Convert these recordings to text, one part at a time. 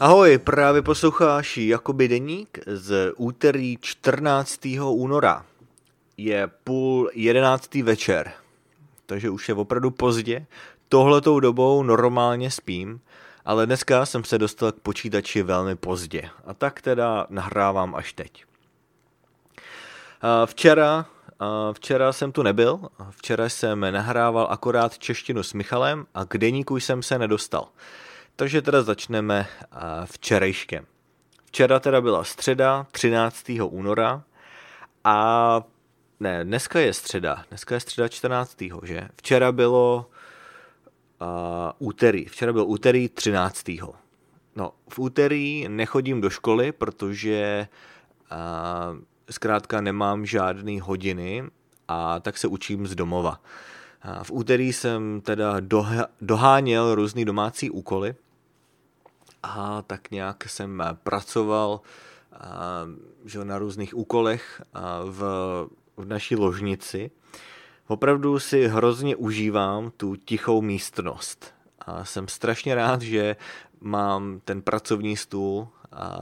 Ahoj, právě posloucháš Jakoby Deník z úterý 14. února. Je 10:30 večer, takže už je opravdu pozdě. Tohletou dobou normálně spím, ale dneska jsem se dostal k počítači velmi pozdě. A tak teda nahrávám až teď. Včera jsem tu nebyl, včera jsem nahrával akorát Češtinu s Michalem a k deníku jsem se nedostal. Takže teda začneme včerejškem. Včera teda byla středa 13. února a ne, dneska je středa 14. že? Včera bylo úterý, včera byl úterý 13. No, v úterý nechodím do školy, protože zkrátka nemám žádný hodiny a tak se učím z domova. V úterý jsem teda doháněl různý domácí úkoly a tak nějak jsem pracoval na různých úkolech v naší ložnici. Opravdu si hrozně užívám tu tichou místnost. A jsem strašně rád, že mám ten pracovní stůl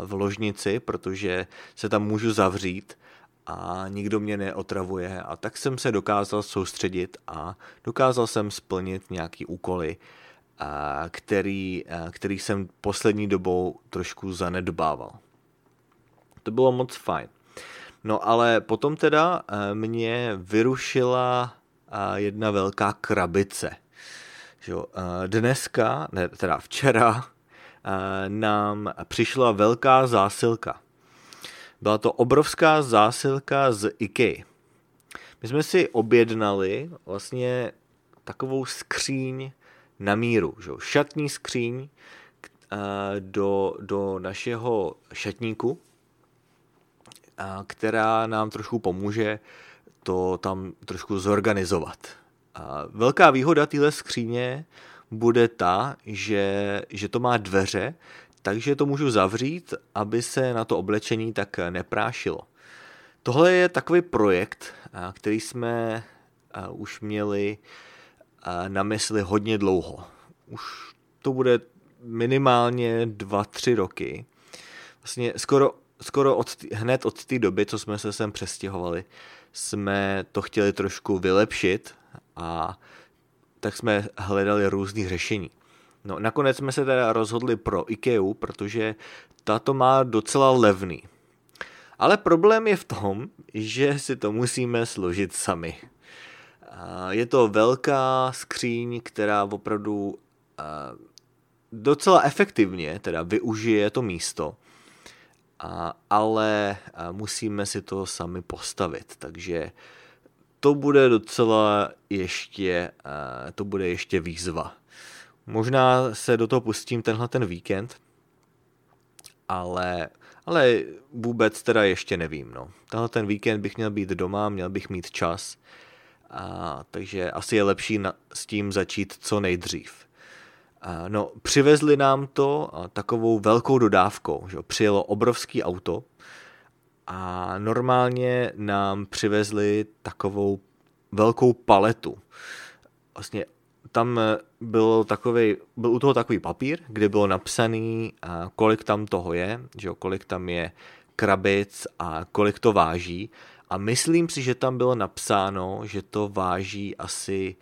v ložnici, protože se tam můžu zavřít a nikdo mě neotravuje. A tak jsem se dokázal soustředit a dokázal jsem splnit nějaký úkoly, který jsem poslední dobou trošku zanedbával. To bylo moc fajn. No ale potom teda mě vyrušila jedna velká krabice. Včera nám přišla velká zásilka. Byla to obrovská zásilka z IKEA. My jsme si objednali vlastně takovou skříň na míru, šatní skříň do našeho šatníku, která nám trošku pomůže to tam trošku zorganizovat. Velká výhoda téhle skříně bude ta, že to má dveře, takže to můžu zavřít, aby se na to oblečení tak neprášilo. Tohle je takový projekt, který jsme už měli na mysli hodně dlouho. Už to bude minimálně 2-3 roky. Vlastně skoro hned od té doby, co jsme se sem přestěhovali, jsme to chtěli trošku vylepšit a tak jsme hledali různý řešení. No, nakonec jsme se teda rozhodli pro IKEA, protože ta to má docela levný. Ale problém je v tom, že si to musíme složit sami. Je to velká skříň, která opravdu docela efektivně teda využije to místo, ale musíme si to sami postavit, takže to bude docela ještě výzva. Možná se do toho pustím tenhle víkend, ale vůbec teda ještě nevím. No. Tenhle víkend bych měl být doma, měl bych mít čas, takže asi je lepší s tím začít co nejdřív. No, přivezli nám to takovou velkou dodávkou. Že? Přijelo obrovský auto a normálně nám přivezli takovou velkou paletu. Vlastně tam byl u toho takový papír, kde bylo napsaný, kolik tam toho je, že kolik tam je krabic a kolik to váží. A myslím si, že tam bylo napsáno, že to váží asi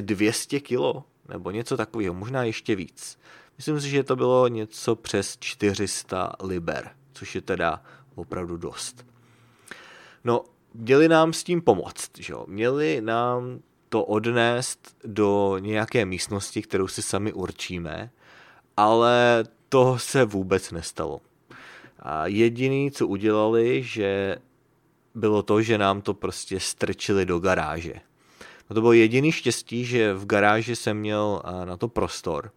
200 kilo, nebo něco takového, možná ještě víc. Myslím si, že to bylo něco přes 400 liber, což je teda opravdu dost. No, měli nám s tím pomoct, že jo? Měli nám to odnést do nějaké místnosti, kterou si sami určíme, ale to se vůbec nestalo. A jediné, co udělali, že bylo to, že nám to prostě strčili do garáže. No to bylo jediný štěstí, že v garáži jsem měl na to prostor,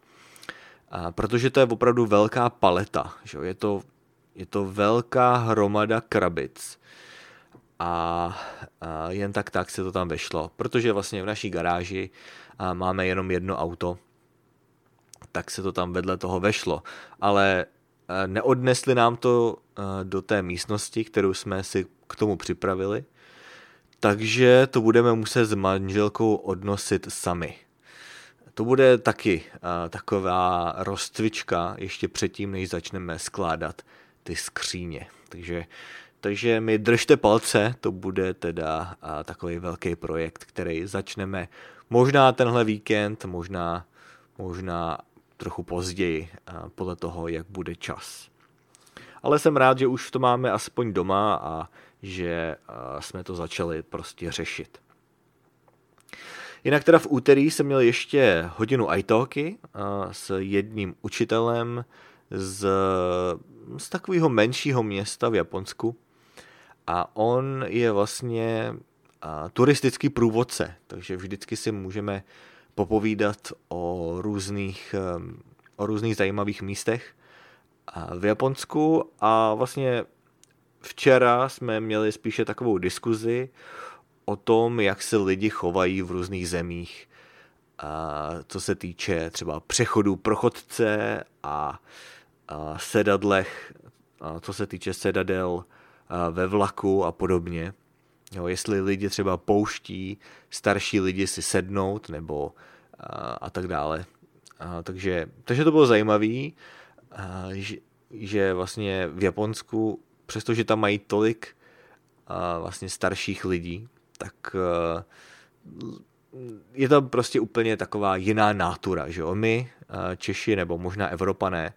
protože to je opravdu velká paleta. Že? Je to velká hromada krabic. A jen tak se to tam vešlo, protože vlastně v naší garáži máme jenom jedno auto, tak se to tam vedle toho vešlo, ale neodnesli nám to do té místnosti, kterou jsme si k tomu připravili, takže to budeme muset s manželkou odnosit sami. To bude taky taková rozcvička ještě předtím, než začneme skládat ty skříně. Takže mi držte palce, to bude teda takový velký projekt, který začneme možná tenhle víkend, možná trochu později, podle toho, jak bude čas. Ale jsem rád, že už to máme aspoň doma a že jsme to začali prostě řešit. Jinak teda v úterý jsem měl ještě hodinu italki s jedním učitelem z takového menšího města v Japonsku. A on je vlastně turistický průvodce, takže vždycky si můžeme popovídat o různých zajímavých místech v Japonsku. A vlastně včera jsme měli spíše takovou diskuzi o tom, jak se lidi chovají v různých zemích, co se týče třeba přechodů pro chodce a sedadlech, co se týče sedadel ve vlaku a podobně. Jo, jestli lidi třeba pouští, starší lidi si sednout nebo a tak dále. Takže to bylo zajímavé, že vlastně v Japonsku, přestože tam mají tolik vlastně starších lidí, tak je tam prostě úplně taková jiná nátura, že jo? My, Češi nebo možná Evropané,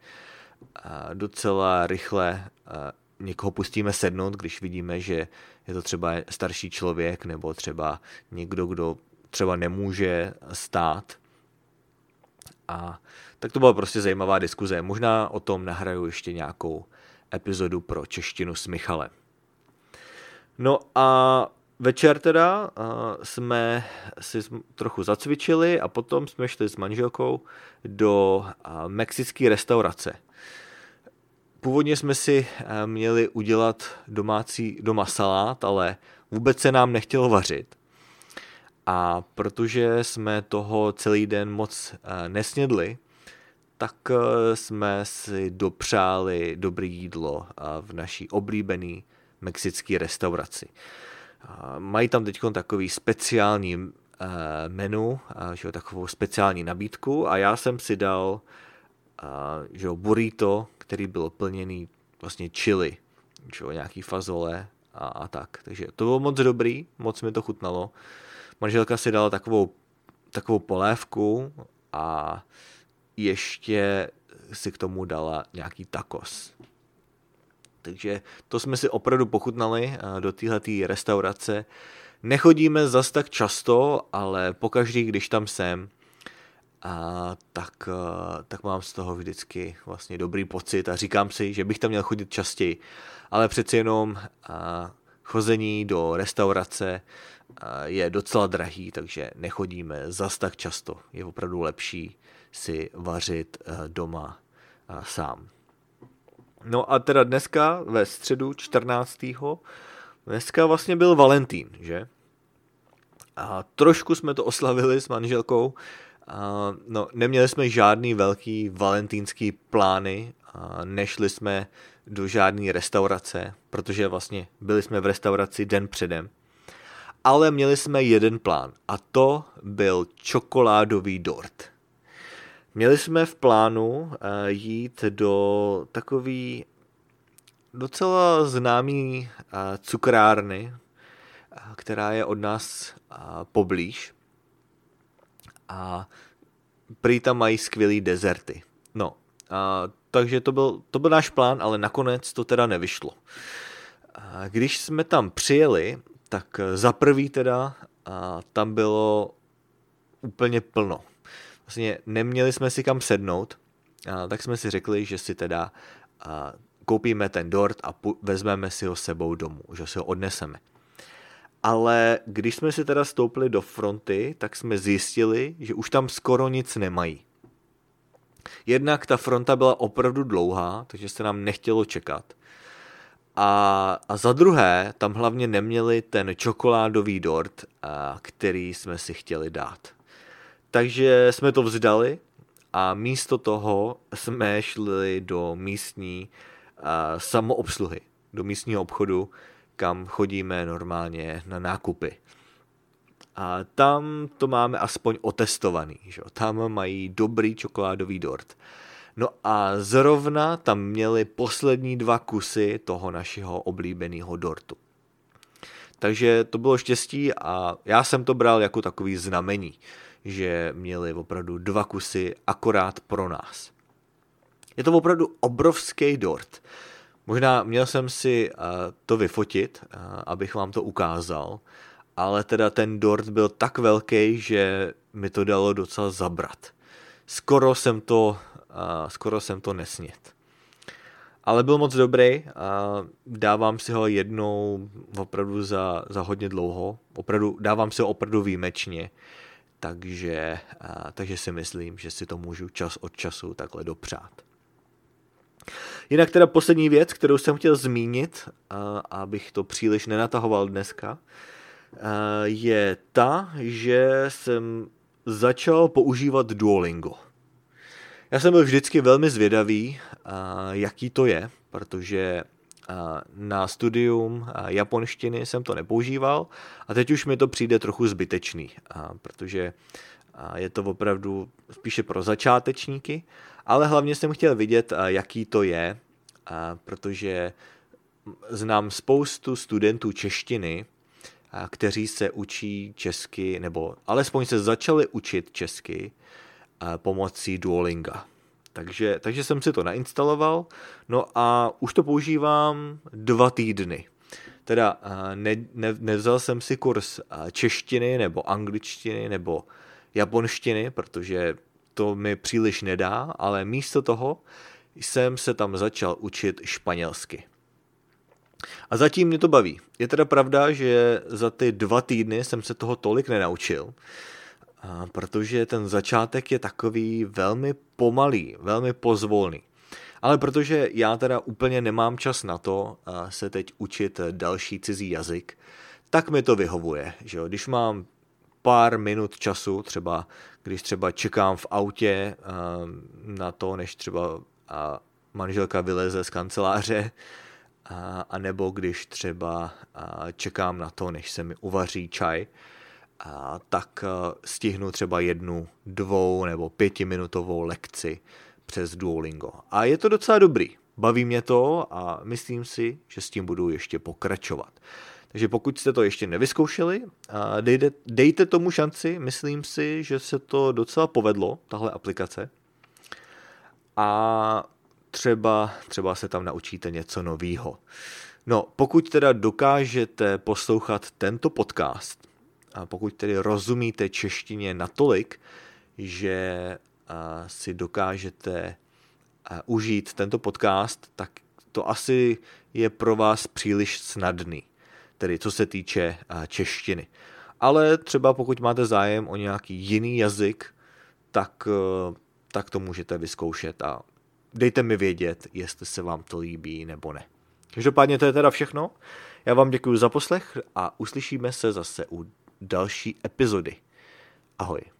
docela rychle někoho pustíme sednout, když vidíme, že je to třeba starší člověk nebo třeba někdo, kdo třeba nemůže stát. A tak to byla prostě zajímavá diskuze. Možná o tom nahraju ještě nějakou epizodu pro Češtinu s Michalem. No a večer teda jsme si trochu zacvičili a potom jsme šli s manželkou do mexické restaurace. Původně jsme si měli udělat doma salát, ale vůbec se nám nechtělo vařit. A protože jsme toho celý den moc nesnědli, tak jsme si dopřáli dobré jídlo v naší oblíbené mexické restauraci. Mají tam teď takový speciální menu, že takovou speciální nabídku a já jsem si dal že burrito, který byl plněný vlastně chili, že nějaký fazole a tak. Takže to bylo moc dobrý, moc mi to chutnalo. Manželka si dala takovou polévku a ještě si k tomu dala nějaký tacos. Takže to jsme si opravdu pochutnali do téhletý restaurace. Nechodíme zas tak často, ale pokaždý, když tam jsem, tak mám z toho vždycky vlastně dobrý pocit a říkám si, že bych tam měl chodit častěji. Ale přeci jenom chození do restaurace je docela drahý, takže nechodíme zas tak často. Je opravdu lepší si vařit doma sám. No a teda dneska ve středu 14. Dneska vlastně byl Valentín, že? A trošku jsme to oslavili s manželkou. No, neměli jsme žádný velký valentýnský plány, nešli jsme do žádné restaurace, protože vlastně byli jsme v restauraci den předem. Ale měli jsme jeden plán a to byl čokoládový dort. Měli jsme v plánu jít do takový docela známý cukrárny, která je od nás poblíž. A prý tam mají skvělý dezerty. No, takže to byl náš plán, ale nakonec to teda nevyšlo. Když jsme tam přijeli, tak za prvý teda tam bylo úplně plno. Vlastně neměli jsme si kam sednout, tak jsme si řekli, že si teda koupíme ten dort a vezmeme si ho sebou domů, že si ho odneseme. Ale když jsme si teda stoupili do fronty, tak jsme zjistili, že už tam skoro nic nemají. Jednak ta fronta byla opravdu dlouhá, takže se nám nechtělo čekat. A za druhé, tam hlavně neměli ten čokoládový dort, který jsme si chtěli dát. Takže jsme to vzdali a místo toho jsme šli do místní samoobsluhy, do místního obchodu, kam chodíme normálně na nákupy. A tam to máme aspoň otestovaný, že? Tam mají dobrý čokoládový dort. No a zrovna tam měli poslední 2 kusy toho našeho oblíbeného dortu. Takže to bylo štěstí a já jsem to bral jako takový znamení, že měli opravdu 2 kusy akorát pro nás. Je to opravdu obrovský dort. Možná měl jsem si to vyfotit, abych vám to ukázal, ale teda ten dort byl tak velký, že mi to dalo docela zabrat. Skoro jsem to nesnět. Ale byl moc dobrý a dávám si ho jednou opravdu za hodně dlouho. Dávám si ho opravdu výjimečně, takže si myslím, že si to můžu čas od času takhle dopřát. Jinak teda poslední věc, kterou jsem chtěl zmínit, abych to příliš nenatahoval dneska, je ta, že jsem začal používat Duolingo. Já jsem byl vždycky velmi zvědavý, jaký to je, protože na studium japonštiny jsem to nepoužíval a teď už mi to přijde trochu zbytečný, protože je to opravdu spíše pro začátečníky, ale hlavně jsem chtěl vidět, jaký to je, protože znám spoustu studentů češtiny, kteří se učí česky, nebo alespoň se začali učit česky pomocí Duolinga. Takže jsem si to nainstaloval, no a už to používám 2 týdny. Teda nevzal jsem si kurz češtiny, nebo angličtiny, nebo japonštiny, protože to mi příliš nedá, ale místo toho jsem se tam začal učit španělsky. A zatím mě to baví. Je teda pravda, že za ty 2 týdny jsem se toho tolik nenaučil, protože ten začátek je takový velmi pomalý, velmi pozvolný. Ale protože já teda úplně nemám čas na to se teď učit další cizí jazyk, tak mi to vyhovuje, že jo? Když mám pár minut času, třeba když třeba čekám v autě na to, než třeba manželka vyleze z kanceláře, a nebo když třeba čekám na to, než se mi uvaří čaj, tak stihnu třeba 1, 2 nebo 5minutovou lekci přes Duolingo. A je to docela dobrý. Baví mě to a myslím si, že s tím budu ještě pokračovat. Takže pokud jste to ještě nevyzkoušeli, dejte tomu šanci. Myslím si, že se to docela povedlo, tahle aplikace. A třeba se tam naučíte něco novýho. No, pokud teda dokážete poslouchat tento podcast, a pokud tedy rozumíte češtině natolik, že si dokážete užít tento podcast, tak to asi je pro vás příliš snadný, tedy co se týče češtiny. Ale třeba pokud máte zájem o nějaký jiný jazyk, tak to můžete vyzkoušet a dejte mi vědět, jestli se vám to líbí nebo ne. Každopádně to je teda všechno. Já vám děkuji za poslech a uslyšíme se zase u další epizody. Ahoj.